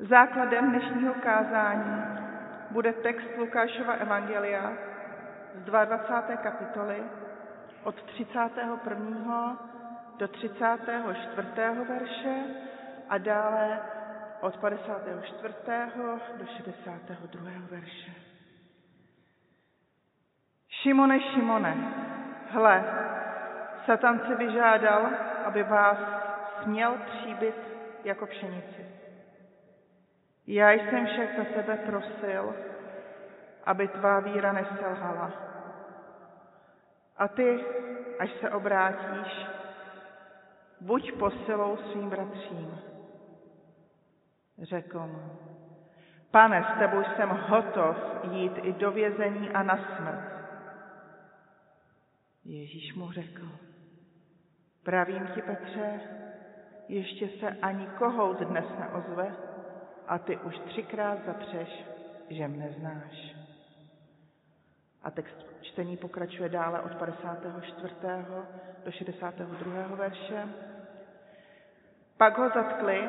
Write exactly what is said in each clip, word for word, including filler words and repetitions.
Základem dnešního kázání bude text Lukášova evangelia z dvacáté druhé kapitoly od třicátého prvního do třicátého čtvrtého verše a dále od padesátého čtvrtého do šedesátého druhého verše. Šimone, Šimone, hle, Satan si vyžádal, aby vás směl tříbit jako pšenici. Já jsem však za tebe prosil, aby tvá víra neselhala. A ty, až se obrátíš, buď posilou svým bratřím. Řekl mu, Pane, s tebou jsem hotov jít i do vězení a na smrt. Ježíš mu řekl, pravím ti, Petře, ještě se ani kohout dnes neozve a ty už třikrát zapřeš, že mne znáš. A text čtení pokračuje dále od padesátého čtvrtého do šedesátého druhého verše. Pak ho zatkli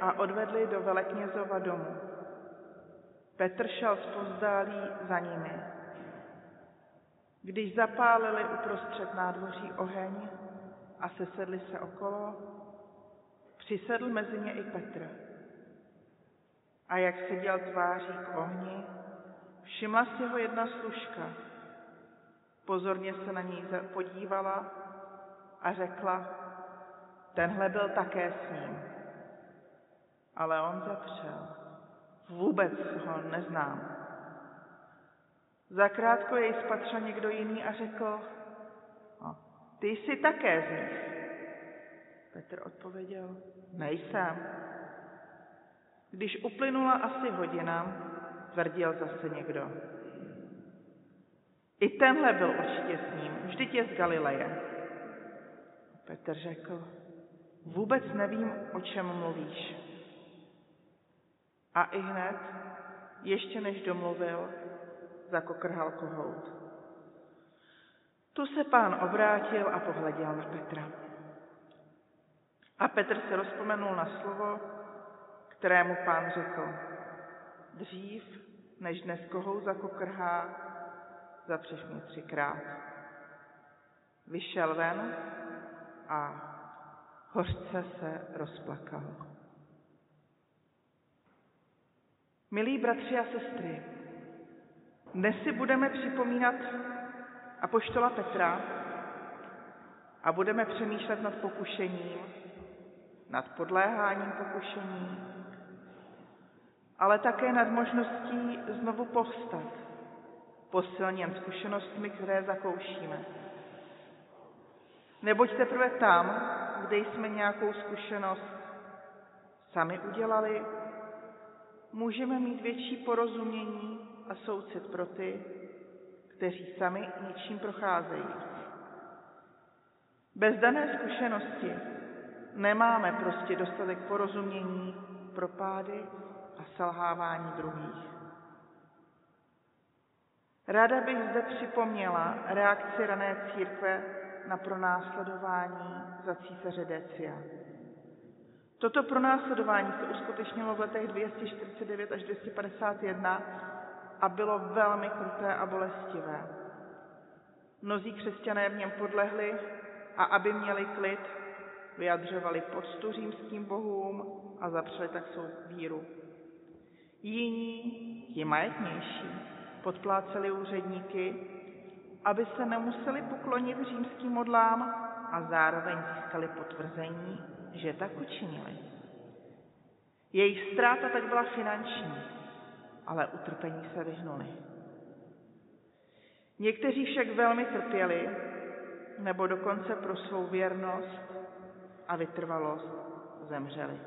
a odvedli do veleknězova domu. Petr šel zpovzdálí za nimi. Když zapálili uprostřed nádvoří oheň a sesedli se okolo, přisedl mezi ně i Petr. A jak seděl tváří k ohni, všimla si ho jedna služka. Pozorně se na něj podívala a řekla, tenhle byl také s ním. Ale on zapřel. Vůbec ho neznám. Zakrátko jej spatřil někdo jiný a řekl, no, ty jsi také z nich. Petr odpověděl, nejsem. Když uplynula asi hodina, tvrdil zase někdo. I tenhle byl určitě s ním, vždyť je z Galileje. Petr řekl, vůbec nevím, o čem mluvíš. A ihned, ještě než domluvil, zakokrhal kohout. Tu se pán obrátil a pohleděl na Petra. A Petr se rozpomenul na slovo, kterému pán řekl, dřív, než dnes kohout zakokrhá, zapřeš mě třikrát. Vyšel ven a hořce se rozplakal. Milí bratři a sestry, dnes si budeme připomínat apoštola Petra a budeme přemýšlet nad pokušením, nad podléháním pokušení, ale také nad možností znovu povstat, posilněn zkušenostmi, které zakoušíme. Neboť teprve tam, kde jsme nějakou zkušenost sami udělali, můžeme mít větší porozumění a soucit pro ty, kteří sami něčím procházejí. Bez dané zkušenosti nemáme prostě dostatek porozumění pro pády a selhávání druhých. Ráda bych zde připomněla reakci rané církve na pronásledování za císaře Decia. Toto pronásledování se uskutečnilo v letech dvě stě čtyřicet devět až dvě stě padesát jedna a bylo velmi kruté a bolestivé. Mnozí křesťané v něm podlehli a aby měli klid, vyjadřovali poctu římským bohům a zapřeli tak svou víru. Jiní, ti majetnější, podpláceli úředníky, aby se nemuseli poklonit římským modlám a zároveň získali potvrzení, že tak učinili. Jejich ztráta tak byla finanční, ale utrpení se vyhnuli. Někteří však velmi trpěli, nebo dokonce pro svou věrnost a vytrvalost zemřeli.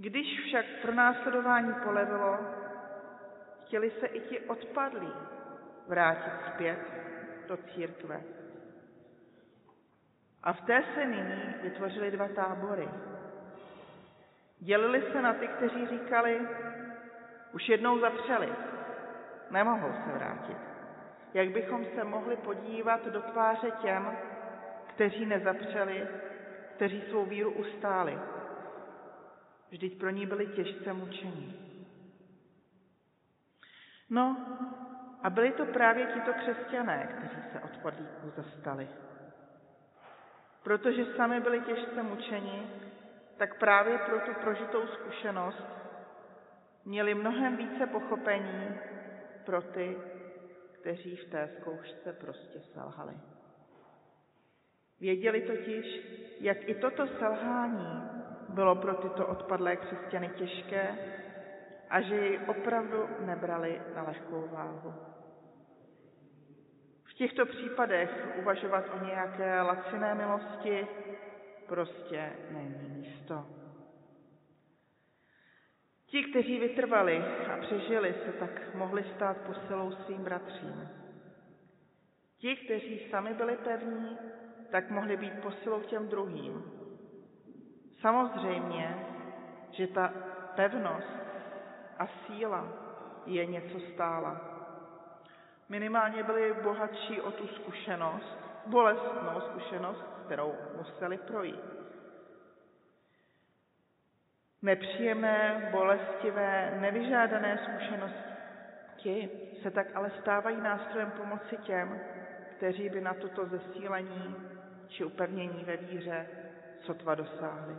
Když však pronásledování polevilo, chtěli se i ti odpadlí vrátit zpět do církve. A v té se nyní vytvořili dva tábory. Dělili se na ty, kteří říkali, už jednou zapřeli, nemohou se vrátit. Jak bychom se mohli podívat do tváře těm, kteří nezapřeli, kteří svou víru ustáli. Vždyť pro ní byli těžce mučení. No a byli to právě tito křesťané, kteří se od padlíků zastali. Protože sami byli těžce mučeni, tak právě pro tu prožitou zkušenost měli mnohem více pochopení pro ty, kteří v té zkoušce prostě selhali. Věděli totiž, jak i toto selhání bylo pro tyto odpadlé křesťany těžké a že jej opravdu nebrali na lehkou váhu. V těchto případech uvažovat o nějaké laciné milosti prostě není místo. Ti, kteří vytrvali a přežili, se tak mohli stát posilou svým bratřím. Ti, kteří sami byli pevní, tak mohli být posilou těm druhým. Samozřejmě, že ta pevnost a síla je něco stála. Minimálně byli bohatší o tu zkušenost, bolestnou zkušenost, kterou museli projít. Nepříjemné, bolestivé, nevyžádané zkušenosti se tak ale stávají nástrojem pomoci těm, kteří by na toto zesílení či upevnění ve víře sotva dosáhli.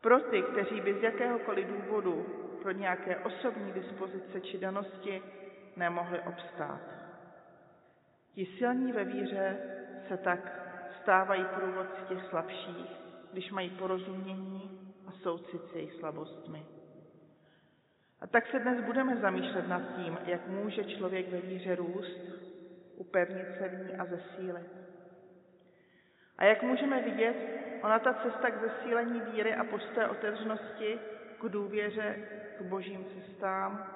Pro ty, kteří by z jakéhokoliv důvodu pro nějaké osobní dispozice či danosti nemohli obstát. Ti silní ve víře se tak stávají průvodci těch slabších, když mají porozumění a soucit s jejich slabostmi. A tak se dnes budeme zamýšlet nad tím, jak může člověk ve víře růst, upevnit se v ní a zesílit. A jak můžeme vidět, ona ta cesta k zesílení víry a posté otevřenosti k důvěře, k božím cestám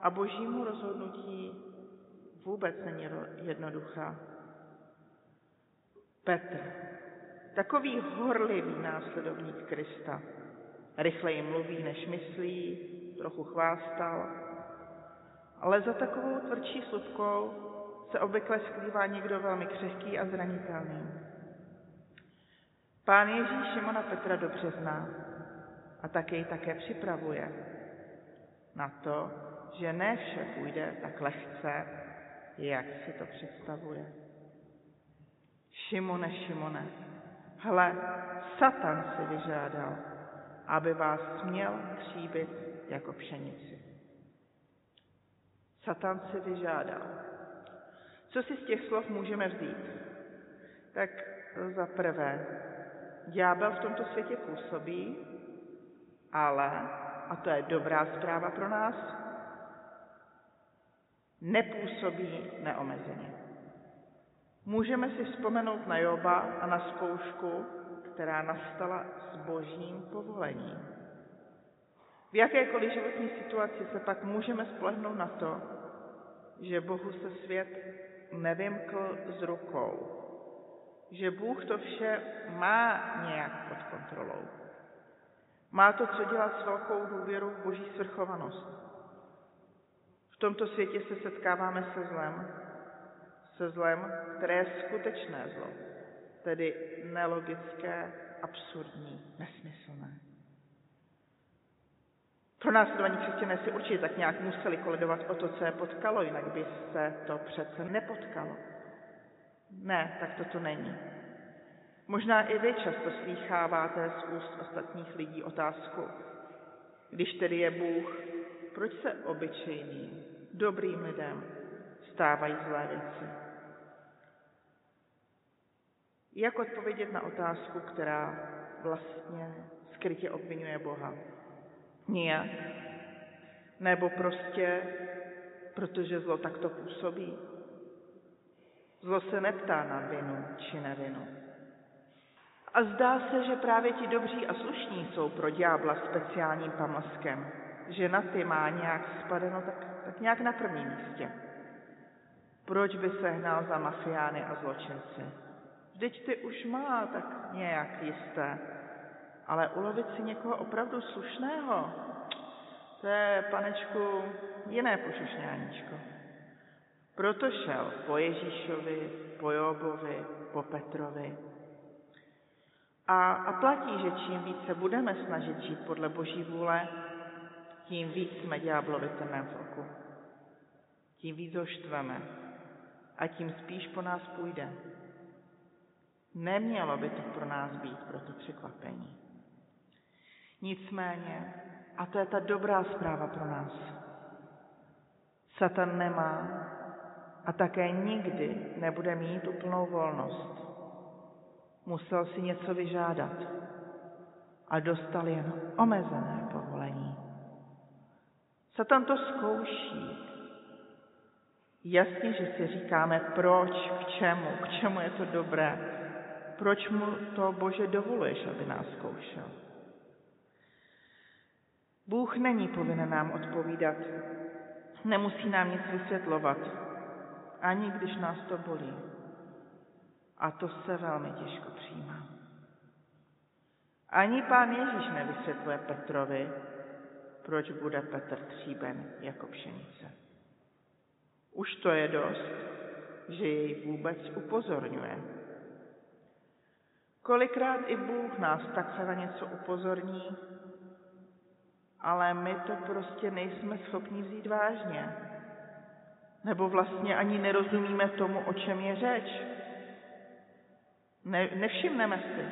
a božímu rozhodnutí vůbec není jednoduchá. Petr, takový horlivý následovník Krista, rychleji mluví, než myslí, trochu chvástal, ale za takovou tvrdší slupkou se obvykle skrývá někdo velmi křehký a zranitelný. Pán Ježíš Šimona Petra dobře zná a tak jej také připravuje na to, že ne vše půjde tak lehce, jak si to představuje. Šimone, Šimone, hle, Satan si vyžádal, aby vás měl tříbit jako pšenici. Satan si vyžádal. Co si z těch slov můžeme vzít? Tak za prvé, ďábel v tomto světě působí, ale, a to je dobrá zpráva pro nás, nepůsobí neomezeně. Můžeme si vzpomenout na Joba a na zkoušku, která nastala s božím povolením. V jakékoliv životní situaci se pak můžeme spolehnout na to, že Bohu se svět nevymkl z rukou, že Bůh to vše má nějak pod kontrolou. Má to, co dělat s velkou důvěrou v boží svrchovanost. V tomto světě se setkáváme se zlem, se zlem, které je skutečné zlo, tedy nelogické, absurdní, nesmyslné. Pro následování křesťané si určitě tak nějak museli koledovat o to, co je potkalo, jinak by se to přece nepotkalo. Ne, tak toto není. Možná i vy často slýcháváte z úst ostatních lidí otázku. Když tedy je Bůh, proč se obyčejným, dobrým lidem stávají zlé věci? Jak odpovědět na otázku, která vlastně skrytě obvinuje Boha? Nijak. Nebo prostě, protože zlo takto působí? Zlo se neptá na vinu či nevinu. A zdá se, že právě ti dobří a slušní jsou pro ďábla speciálním pamlskem, že na ty má nějak spadeno tak, tak nějak na prvním místě. Proč by se hnal za mafiány a zločinci? Vždyť ty už má tak nějak jisté, ale ulovit si někoho opravdu slušného, to je, panečku, jiné pošušňáníčko. Proto šel po Ježíšovi, po Jobovi, po Petrovi. A, a platí, že čím víc se budeme snažit žít podle Boží vůle, tím víc jsme ďáblovi trnem v oku. Tím víc ho štveme a tím spíš po nás půjde. Nemělo by to pro nás být proto překvapení. Nicméně, a to je ta dobrá zpráva pro nás, Satan nemá a také nikdy nebude mít úplnou volnost. Musel si něco vyžádat a dostal jen omezené povolení. Satan to zkouší. Jasně, že si říkáme, proč, k čemu, k čemu je to dobré, proč mu to, Bože, dovoluješ, aby nás zkoušel. Bůh není povinen nám odpovídat, nemusí nám nic vysvětlovat, ani když nás to bolí. A to se velmi těžko přijímá. Ani pán Ježíš nevysvětluje Petrovi, proč bude Petr tříben jako pšenice. Už to je dost, že jej vůbec upozorňuje. Kolikrát i Bůh nás takhle na něco upozorní, ale my to prostě nejsme schopni vzít vážně. Nebo vlastně ani nerozumíme tomu, o čem je řeč. Ne, nevšimneme si,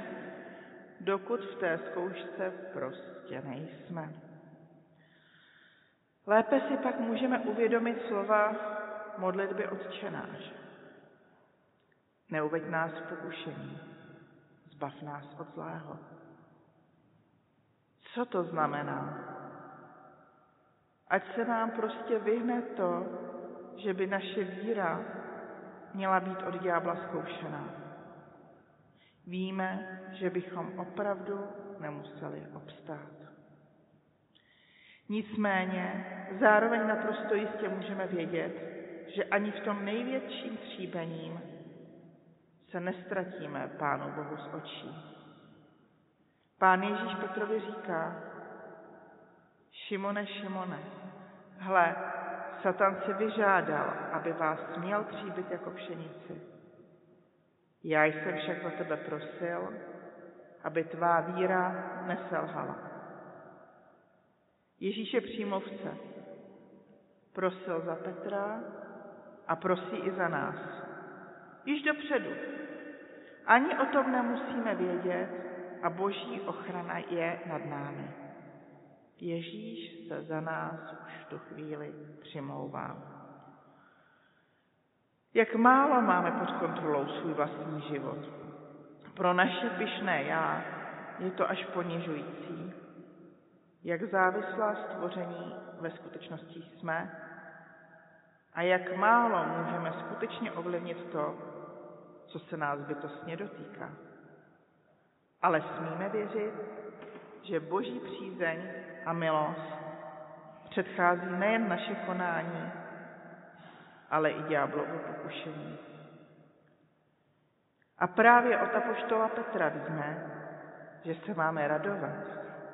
dokud v té zkoušce prostě nejsme. Lépe si pak můžeme uvědomit slova modlitby Otče náš. Neuveď nás v pokušení, zbav nás od zlého. Co to znamená? Ať se nám prostě vyhne to, že by naše víra měla být od ďábla zkoušená. Víme, že bychom opravdu nemuseli obstát. Nicméně zároveň naprosto jistě můžeme vědět, že ani v tom největším tříbením se nestratíme Pánu Bohu z očí. Pán Ježíš Petrovi říká: Šimone, Šimone, hle, Satan si vyžádal, aby vás měl tříbit jako pšenici. Já jsem však za tebe prosil, aby tvá víra neselhala. Ježíš je přímluvce. Prosil za Petra a prosí i za nás. Již dopředu. Ani o tom nemusíme vědět a Boží ochrana je nad námi. Ježíš se za nás už tu chvíli přimlouvá. Jak málo máme pod kontrolou svůj vlastní život. Pro naše pyšné já je to až ponižující. Jak závislá stvoření ve skutečnosti jsme a jak málo můžeme skutečně ovlivnit to, co se nás bytostně dotýká. Ale smíme věřit, že Boží přízeň a milost předchází nejen naše konání, ale i ďáblovo pokušení. A právě od apoštola Petra víme, že se máme radovat,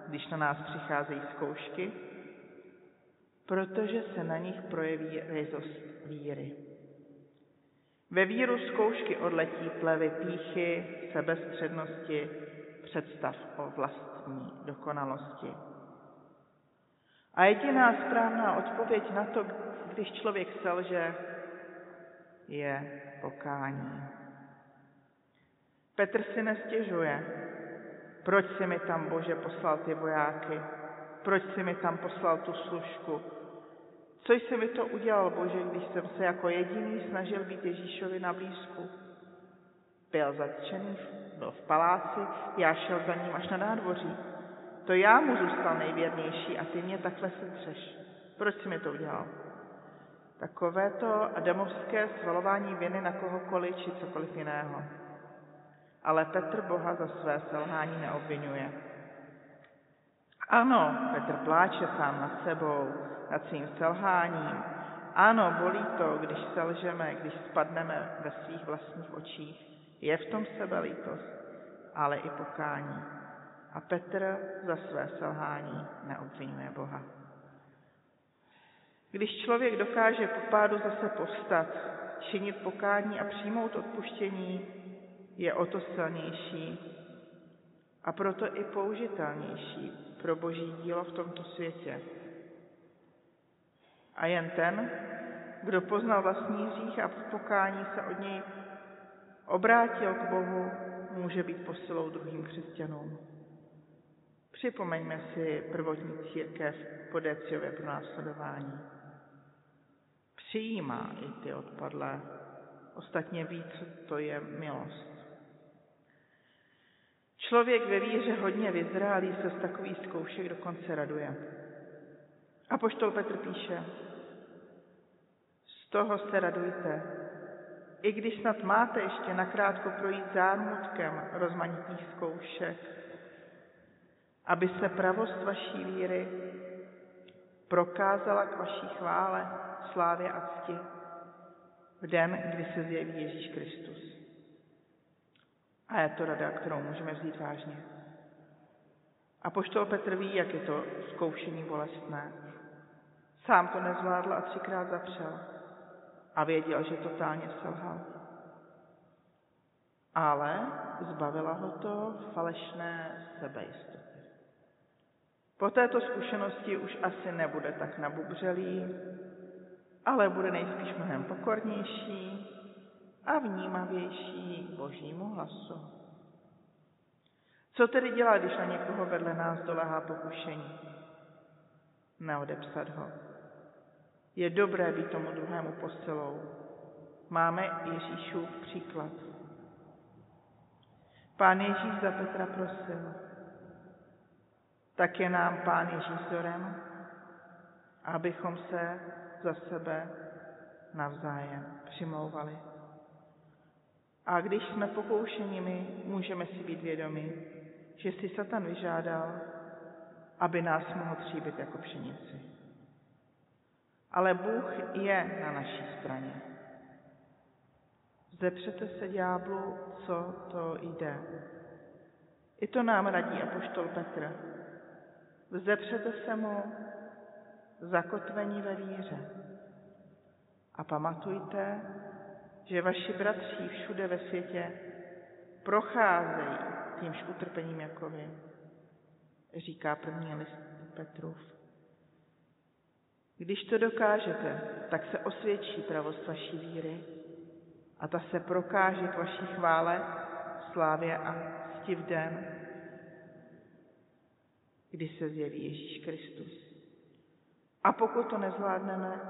když na nás přicházejí zkoušky, protože se na nich projeví ryzost víry. Ve víru zkoušky odletí plevy pýchy, sebestřednosti, představ o vlastní dokonalosti. A jediná správná odpověď na to, když člověk selže, je pokání. Petr si nestěžuje. Proč si mi tam, Bože, poslal ty vojáky? Proč si mi tam poslal tu služku? Co jsi mi to udělal, Bože, když jsem se jako jediný snažil být Ježíšovi na blízku? Byl zatčený, byl v paláci, já šel za ním až na nádvoří. To já mu zůstal nejvěrnější a ty mě takhle setřeš. Proč jsi mi to udělal? Takovéto adamovské svalování viny na kohokoliv či cokoliv jiného. Ale Petr Boha za své selhání neobvinuje. Ano, Petr pláče sám nad sebou, nad svým selháním. Ano, bolí to, když selžeme, když spadneme ve svých vlastních očích. Je v tom sebelítost, ale i pokání. A Petr za své selhání neobvinuje Boha. Když člověk dokáže po pádu zase povstat, činit pokání a přijmout odpuštění, je o to silnější a proto i použitelnější pro Boží dílo v tomto světě. A jen ten, kdo poznal vlastní hřích a v pokání se od něj obrátil k Bohu, může být posilou druhým křesťanům. Připomeňme si prvotní církev po Deciově pronásledování. Přijímá i ty odpadlé, ostatně ví, co to je milost. Člověk ve víře hodně vyzrálý se z takových zkoušek dokonce raduje. Apoštol Petr píše: z toho se radujte, i když snad máte ještě nakrátko projít zármutkem rozmanitých zkoušek, aby se pravost vaší víry prokázala k vaší chvále, slávě a cti v den, kdy se zjeví Ježíš Kristus. A je to rada, kterou můžeme vzít vážně. Apoštol Petr ví, jak je to zkoušení bolestné. Sám to nezvládl a třikrát zapřel. A věděl, že totálně selhal. Ale zbavila ho to falešné sebejistoty. Po této zkušenosti už asi nebude tak nabubřelý, ale bude nejspíš mnohem pokornější a vnímavější k Božímu hlasu. Co tedy dělá, když na někoho vedle nás doléhá pokušení? Neodepsat ho. Je dobré být tomu druhému posilou. Máme Ježíšův příklad. Pán Ježíš za Petra prosil. Tak je nám Pán Ježíš vzorem, abychom se za sebe navzájem přimlouvali. A když jsme pokoušenými, můžeme si být vědomi, že si Satan vyžádal, aby nás mohl tříbit jako pšenici. Ale Bůh je na naší straně. Zepřete se ďáblu, co to jde. I to nám radí apoštol Petr. Vzepřete se mu, zakotvení ve víře. A pamatujte, že vaši bratři všude ve světě procházejí tímž utrpením jako vy, říká první list Petrův. Když to dokážete, tak se osvědčí pravost vaší víry a ta se prokáže k vaší chvále, slávě a cti v den, kdy se zjeví Ježíš Kristus. A pokud to nezvládneme,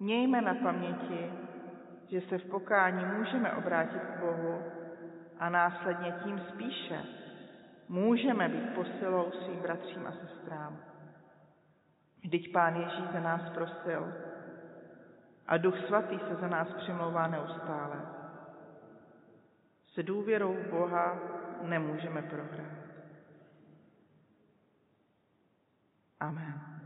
mějme na paměti, že se v pokání můžeme obrátit k Bohu a následně tím spíše můžeme být posilou svým bratřím a sestrám. Vždyť Pán Ježíš za nás prosil a Duch Svatý se za nás přimlouvá neustále. S důvěrou v Boha nemůžeme prohrát. Amen.